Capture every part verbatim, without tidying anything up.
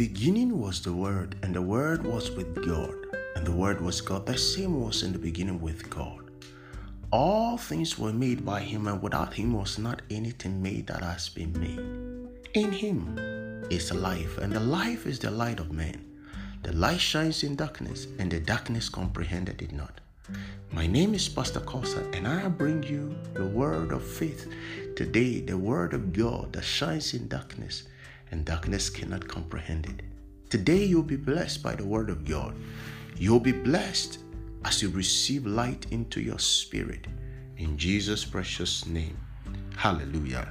beginning was the Word, and the Word was with God, and the Word was God. The same was in the beginning with God. All things were made by Him, and without Him was not anything made that has been made. In Him is life, and the life is the light of men. The light shines in darkness, and the darkness comprehended it not. My name is Pastor Corsa, and I bring you the word of faith. Today, the word of God that shines in darkness, and darkness cannot comprehend it. Today, you'll be blessed by the word of God. You'll be blessed as you receive light into your spirit. In Jesus' precious name. Hallelujah.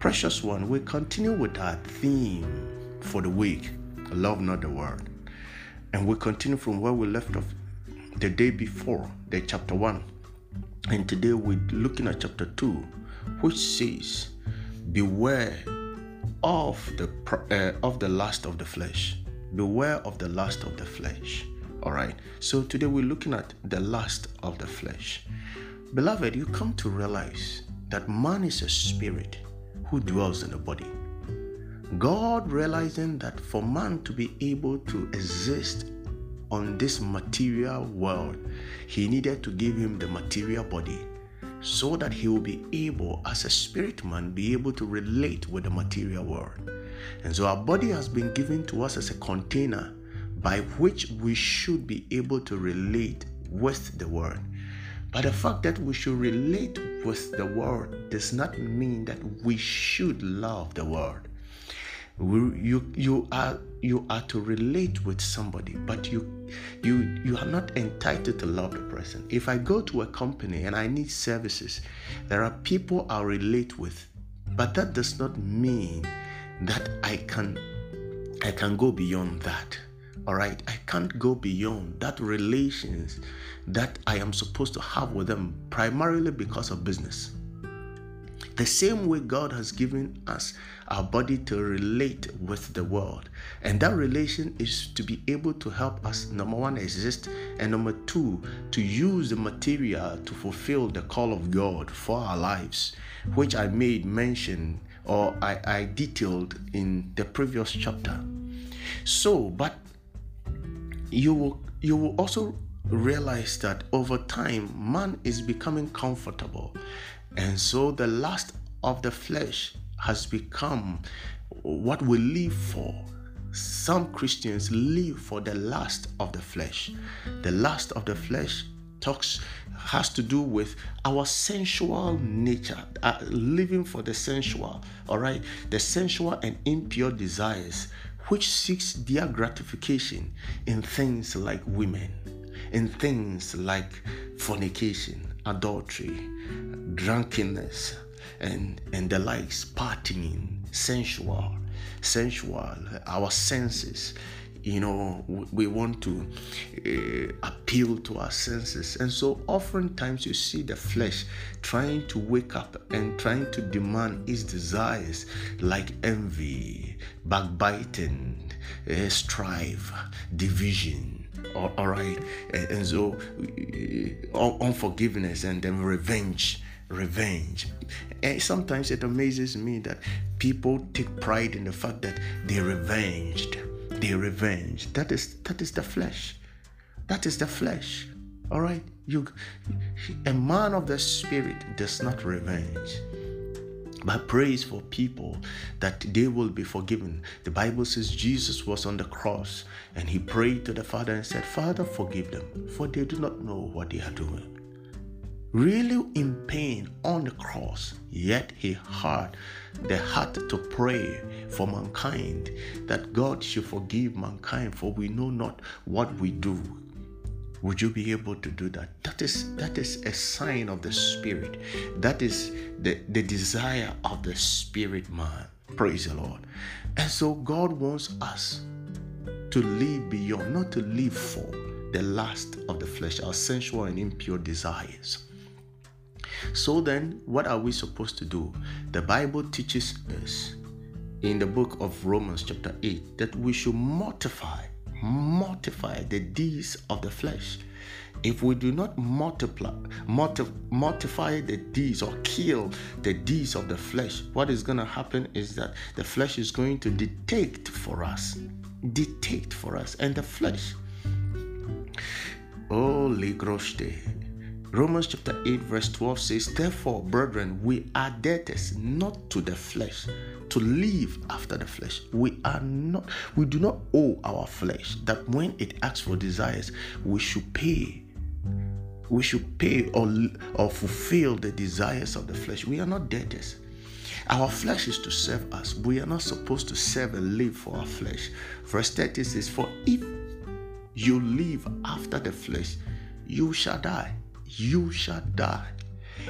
Precious one, we continue with our theme for the week. Love not the world. And we continue from where we left off the day before, the chapter one. And today we're looking at chapter two, which says, beware of the uh, of the lust of the flesh. Beware of the lust of the flesh. All right. So today we're looking at the lust of the flesh. Beloved, you come to realize that man is a spirit who dwells in the body. God, realizing that for man to be able to exist on this material world, He needed to give him the material body so that he will be able, as a spirit man, be able to relate with the material world. And so our body has been given to us as a container by which we should be able to relate with the world. But the fact that we should relate with the world does not mean that we should love the world. We, you you are you are to relate with somebody, but you you you are not entitled to love the person. If I go to a company and I need services, there are people I relate with, but that does not mean that I can I can go beyond that. All right, I can't go beyond that relations that I am supposed to have with them, primarily because of business. The same way God has given us our body to relate with the world. And that relation is to be able to help us, number one, exist. And number two, to use the material to fulfill the call of God for our lives, which I made mention or I, I detailed in the previous chapter. So, but you will, you will also realize that over time, man is becoming comfortable. And so the lust of the flesh has become what we live for. Some Christians live for the lust of the flesh. The lust of the flesh talks has to do with our sensual nature, uh, living for the sensual, all right? The sensual and impure desires, which seeks their gratification in things like women, in things like fornication, adultery, drunkenness, and and the likes, partying, sensual, sensual, our senses. You know, we want to uh, appeal to our senses. And so oftentimes you see the flesh trying to wake up and trying to demand its desires like envy, backbiting, uh, strife, division. All, all right, and, and so uh, unforgiveness and then revenge, revenge. And sometimes it amazes me that people take pride in the fact that they revenged, they revenged. That is that is the flesh, that is the flesh. All right, you, a man of the spirit does not revenge, but prays for people that they will be forgiven. The Bible says Jesus was on the cross and He prayed to the Father and said, Father, forgive them, for they do not know what they are doing. Really in pain on the cross, yet He had the heart to pray for mankind, that God should forgive mankind, for we know not what we do. Would you be able to do that? That is that is a sign of the Spirit. That is the, the desire of the Spirit man. Praise the Lord. And so God wants us to live beyond, not to live for the lust of the flesh, our sensual and impure desires. So then, what are we supposed to do? The Bible teaches us in the book of Romans chapter eight that we should mortify Mortify the deeds of the flesh. If we do not multiply, mortif- mortify the deeds or kill the deeds of the flesh, what is going to happen is that the flesh is going to dictate for us. Dictate for us and the flesh. Holy Groste. Romans chapter eight verse twelve says, therefore, brethren, we are debtors not to the flesh, to live after the flesh. We are not, we do not owe our flesh that when it asks for desires, we should pay. We should pay or, or fulfill the desires of the flesh. We are not debtors. Our flesh is to serve us. We are not supposed to serve and live for our flesh. Verse thirty says, for if you live after the flesh, you shall die. You shall die.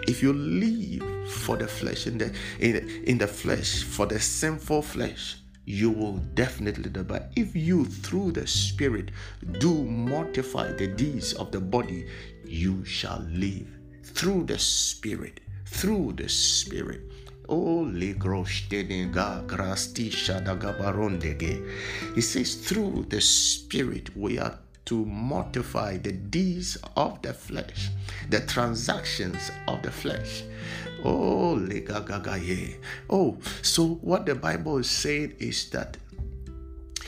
If you live for the flesh, in the, in the in the flesh, for the sinful flesh, you will definitely die. But if you through the Spirit do mortify the deeds of the body, you shall live through the Spirit. Through the Spirit. It says through the Spirit we are to mortify the deeds of the flesh, the transactions of the flesh. Oh, legagagaye. Oh, so what the Bible is saying is that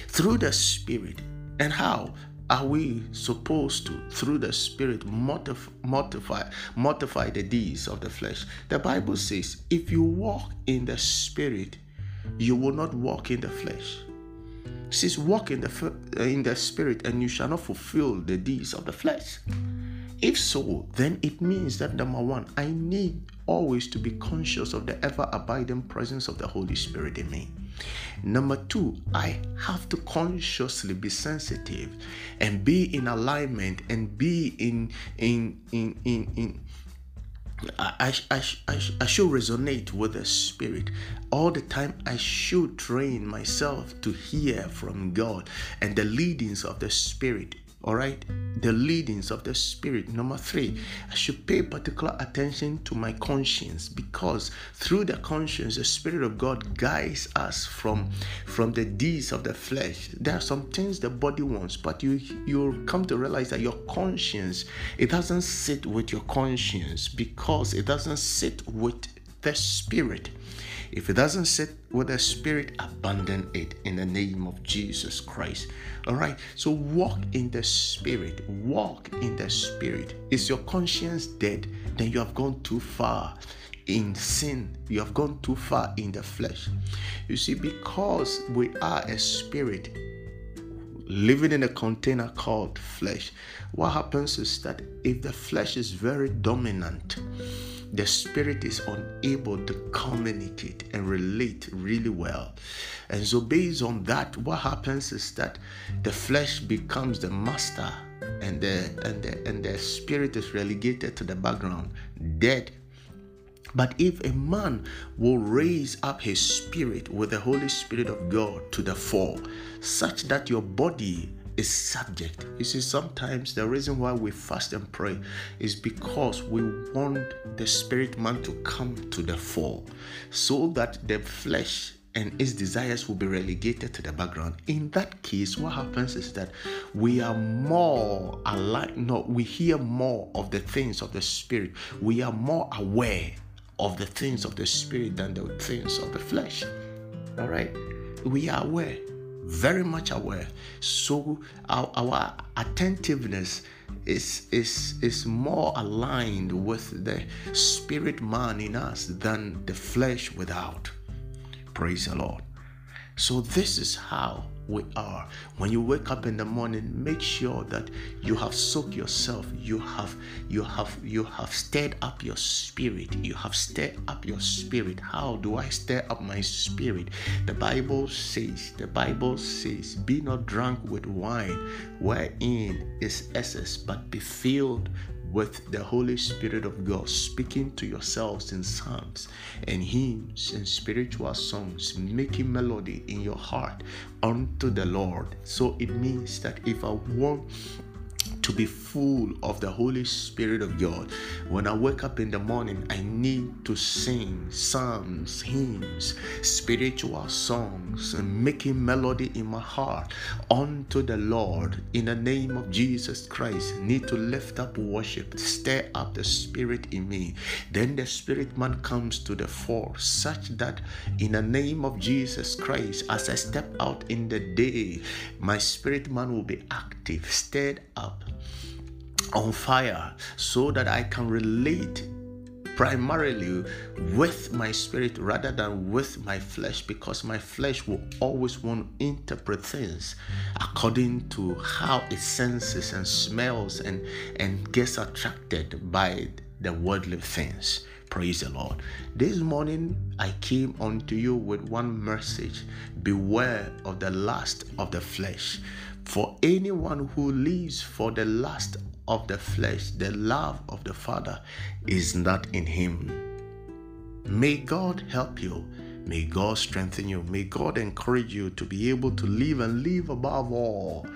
through the Spirit, and how are we supposed to, through the Spirit, mortif- mortify, mortify the deeds of the flesh? The Bible says, if you walk in the Spirit, you will not walk in the flesh. Says, walk in the in the Spirit, and you shall not fulfill the deeds of the flesh. If so, then it means that, number one, I need always to be conscious of the ever-abiding presence of the Holy Spirit in me. Number two, I have to consciously be sensitive and be in alignment and be in in in in in. I, I, I, I should resonate with the Spirit. All the time I should train myself to hear from God and the leadings of the Spirit. All right? The leadings of the Spirit. Number three, I should pay particular attention to my conscience, because through the conscience, the Spirit of God guides us from, from the deeds of the flesh. There are some things the body wants, but you, you'll come to realize that your conscience, it doesn't sit with your conscience, because it doesn't sit with the Spirit. If it doesn't sit with the Spirit, abandon it in the name of Jesus Christ. All right. So walk in the Spirit. Walk in the Spirit. Is your conscience dead? Then you have gone too far in sin. You have gone too far in the flesh. You see, because we are a spirit living in a container called flesh, what happens is that if the flesh is very dominant, the Spirit is unable to communicate and relate really well. And so based on that, what happens is that the flesh becomes the master and the and the, and the Spirit is relegated to the background, dead. But if a man will raise up his spirit with the Holy Spirit of God to the fore, such that your body is subject. You see, sometimes the reason why we fast and pray is because we want the spirit man to come to the fore, so that the flesh and its desires will be relegated to the background. In that case, what happens is that we are more aligned. No, we hear more of the things of the Spirit. We are more aware of the things of the Spirit than the things of the flesh. All right? We are aware. Very much aware. So our, our attentiveness is is is more aligned with the spirit man in us than the flesh without. Praise the Lord. So this is how we are. When you wake up in the morning, make sure that you have soaked yourself, you have you have you have stirred up your spirit, you have stirred up your spirit. How do I stir up my spirit? The Bible says, the Bible says, be not drunk with wine, wherein is excess, but be filled with the Holy Spirit of God, speaking to yourselves in psalms and hymns and spiritual songs, making melody in your heart unto the Lord. So it means that if I want to be full of the Holy Spirit of God, When I wake up in the morning, I need to sing psalms, hymns, spiritual songs, and making melody in my heart unto the Lord. In the name of Jesus Christ, need to lift up worship, stir up the spirit in me. Then the spirit man comes to the fore, such that in the name of Jesus Christ, as I step out in the day, my spirit man will be active, stirred up, on fire, so that I can relate primarily with my spirit rather than with my flesh, because my flesh will always want to interpret things according to how it senses and smells and, and gets attracted by the worldly things. Praise the Lord. This morning I came unto you with one message: beware of the lust of the flesh. For anyone who lives for the lust of the flesh, the love of the Father is not in him. May God help you. May God strengthen you. May God encourage you to be able to live and live above all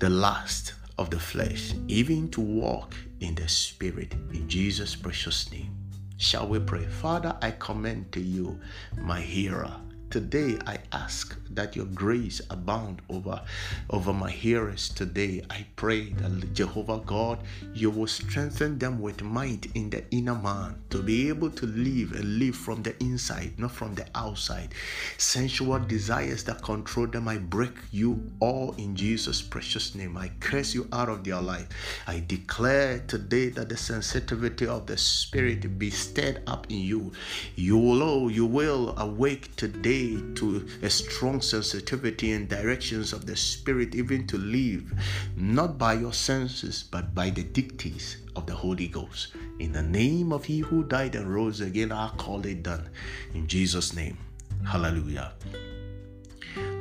the lust of the flesh, even to walk in the Spirit, in Jesus' precious name. Shall we pray? Father, I commend to you my hearer. Today, I ask that your grace abound over, over my hearers today. I pray that, Jehovah God, you will strengthen them with might in the inner man to be able to live and live from the inside, not from the outside. Sensual desires that control them, I break you all in Jesus' precious name. I curse you out of their life. I declare today that the sensitivity of the Spirit be stirred up in you. You will, oh, you will awake today to a strong sensitivity and directions of the Spirit, even to live not by your senses but by the dictates of the Holy Ghost. In the name of He who died and rose again, I call it done. In Jesus' name, hallelujah.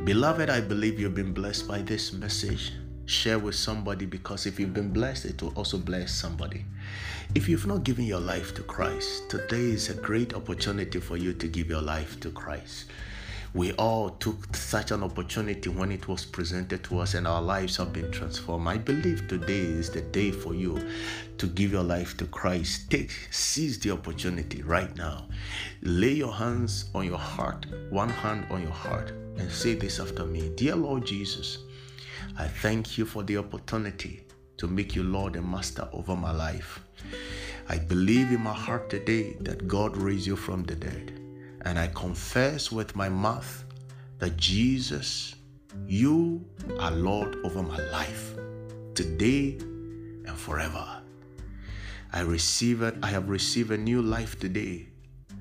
Beloved, I believe you've been blessed by this message. Share with somebody, because if you've been blessed, it will also bless somebody. If you've not given your life to Christ, today is a great opportunity for you to give your life to Christ. We all took such an opportunity when it was presented to us, and our lives have been transformed. I believe today is the day for you to give your life to Christ. Take, seize the opportunity right now. Lay your hands on your heart, one hand on your heart, and say this after me. Dear Lord Jesus, I thank you for the opportunity to make you Lord and Master over my life. I believe in my heart today that God raised you from the dead. And I confess with my mouth that Jesus, you are Lord over my life, today and forever. I receive it. I have received a new life today.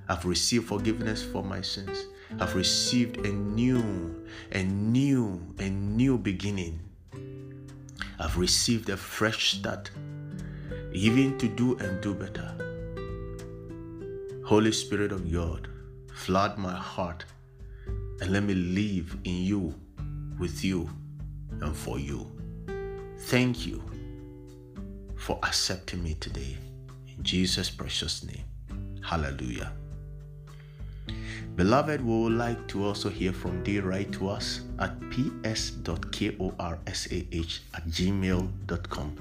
I've received forgiveness for my sins. I've received a new, a new, a new beginning. I've received a fresh start, even to do and do better. Holy Spirit of God, flood my heart and let me live in you, with you, and for you. Thank you for accepting me today. In Jesus' precious name, hallelujah. Beloved, we would like to also hear from you. Write to us at p s dot korsah at gmail dot com.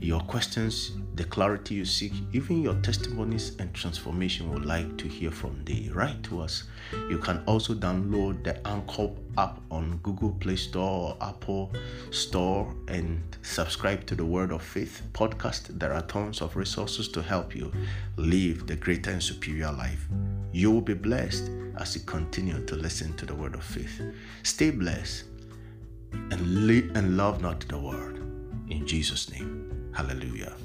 Your questions, the clarity you seek, even your testimonies and transformation, would like to hear from you. Write to us. You can also download the Anchor app on Google Play Store or Apple Store and subscribe to the Word of Faith podcast. There are tons of resources to help you live the greater and superior life. You will be blessed as you continue to listen to the Word of Faith. Stay blessed and live and love not the world. In Jesus' name, hallelujah.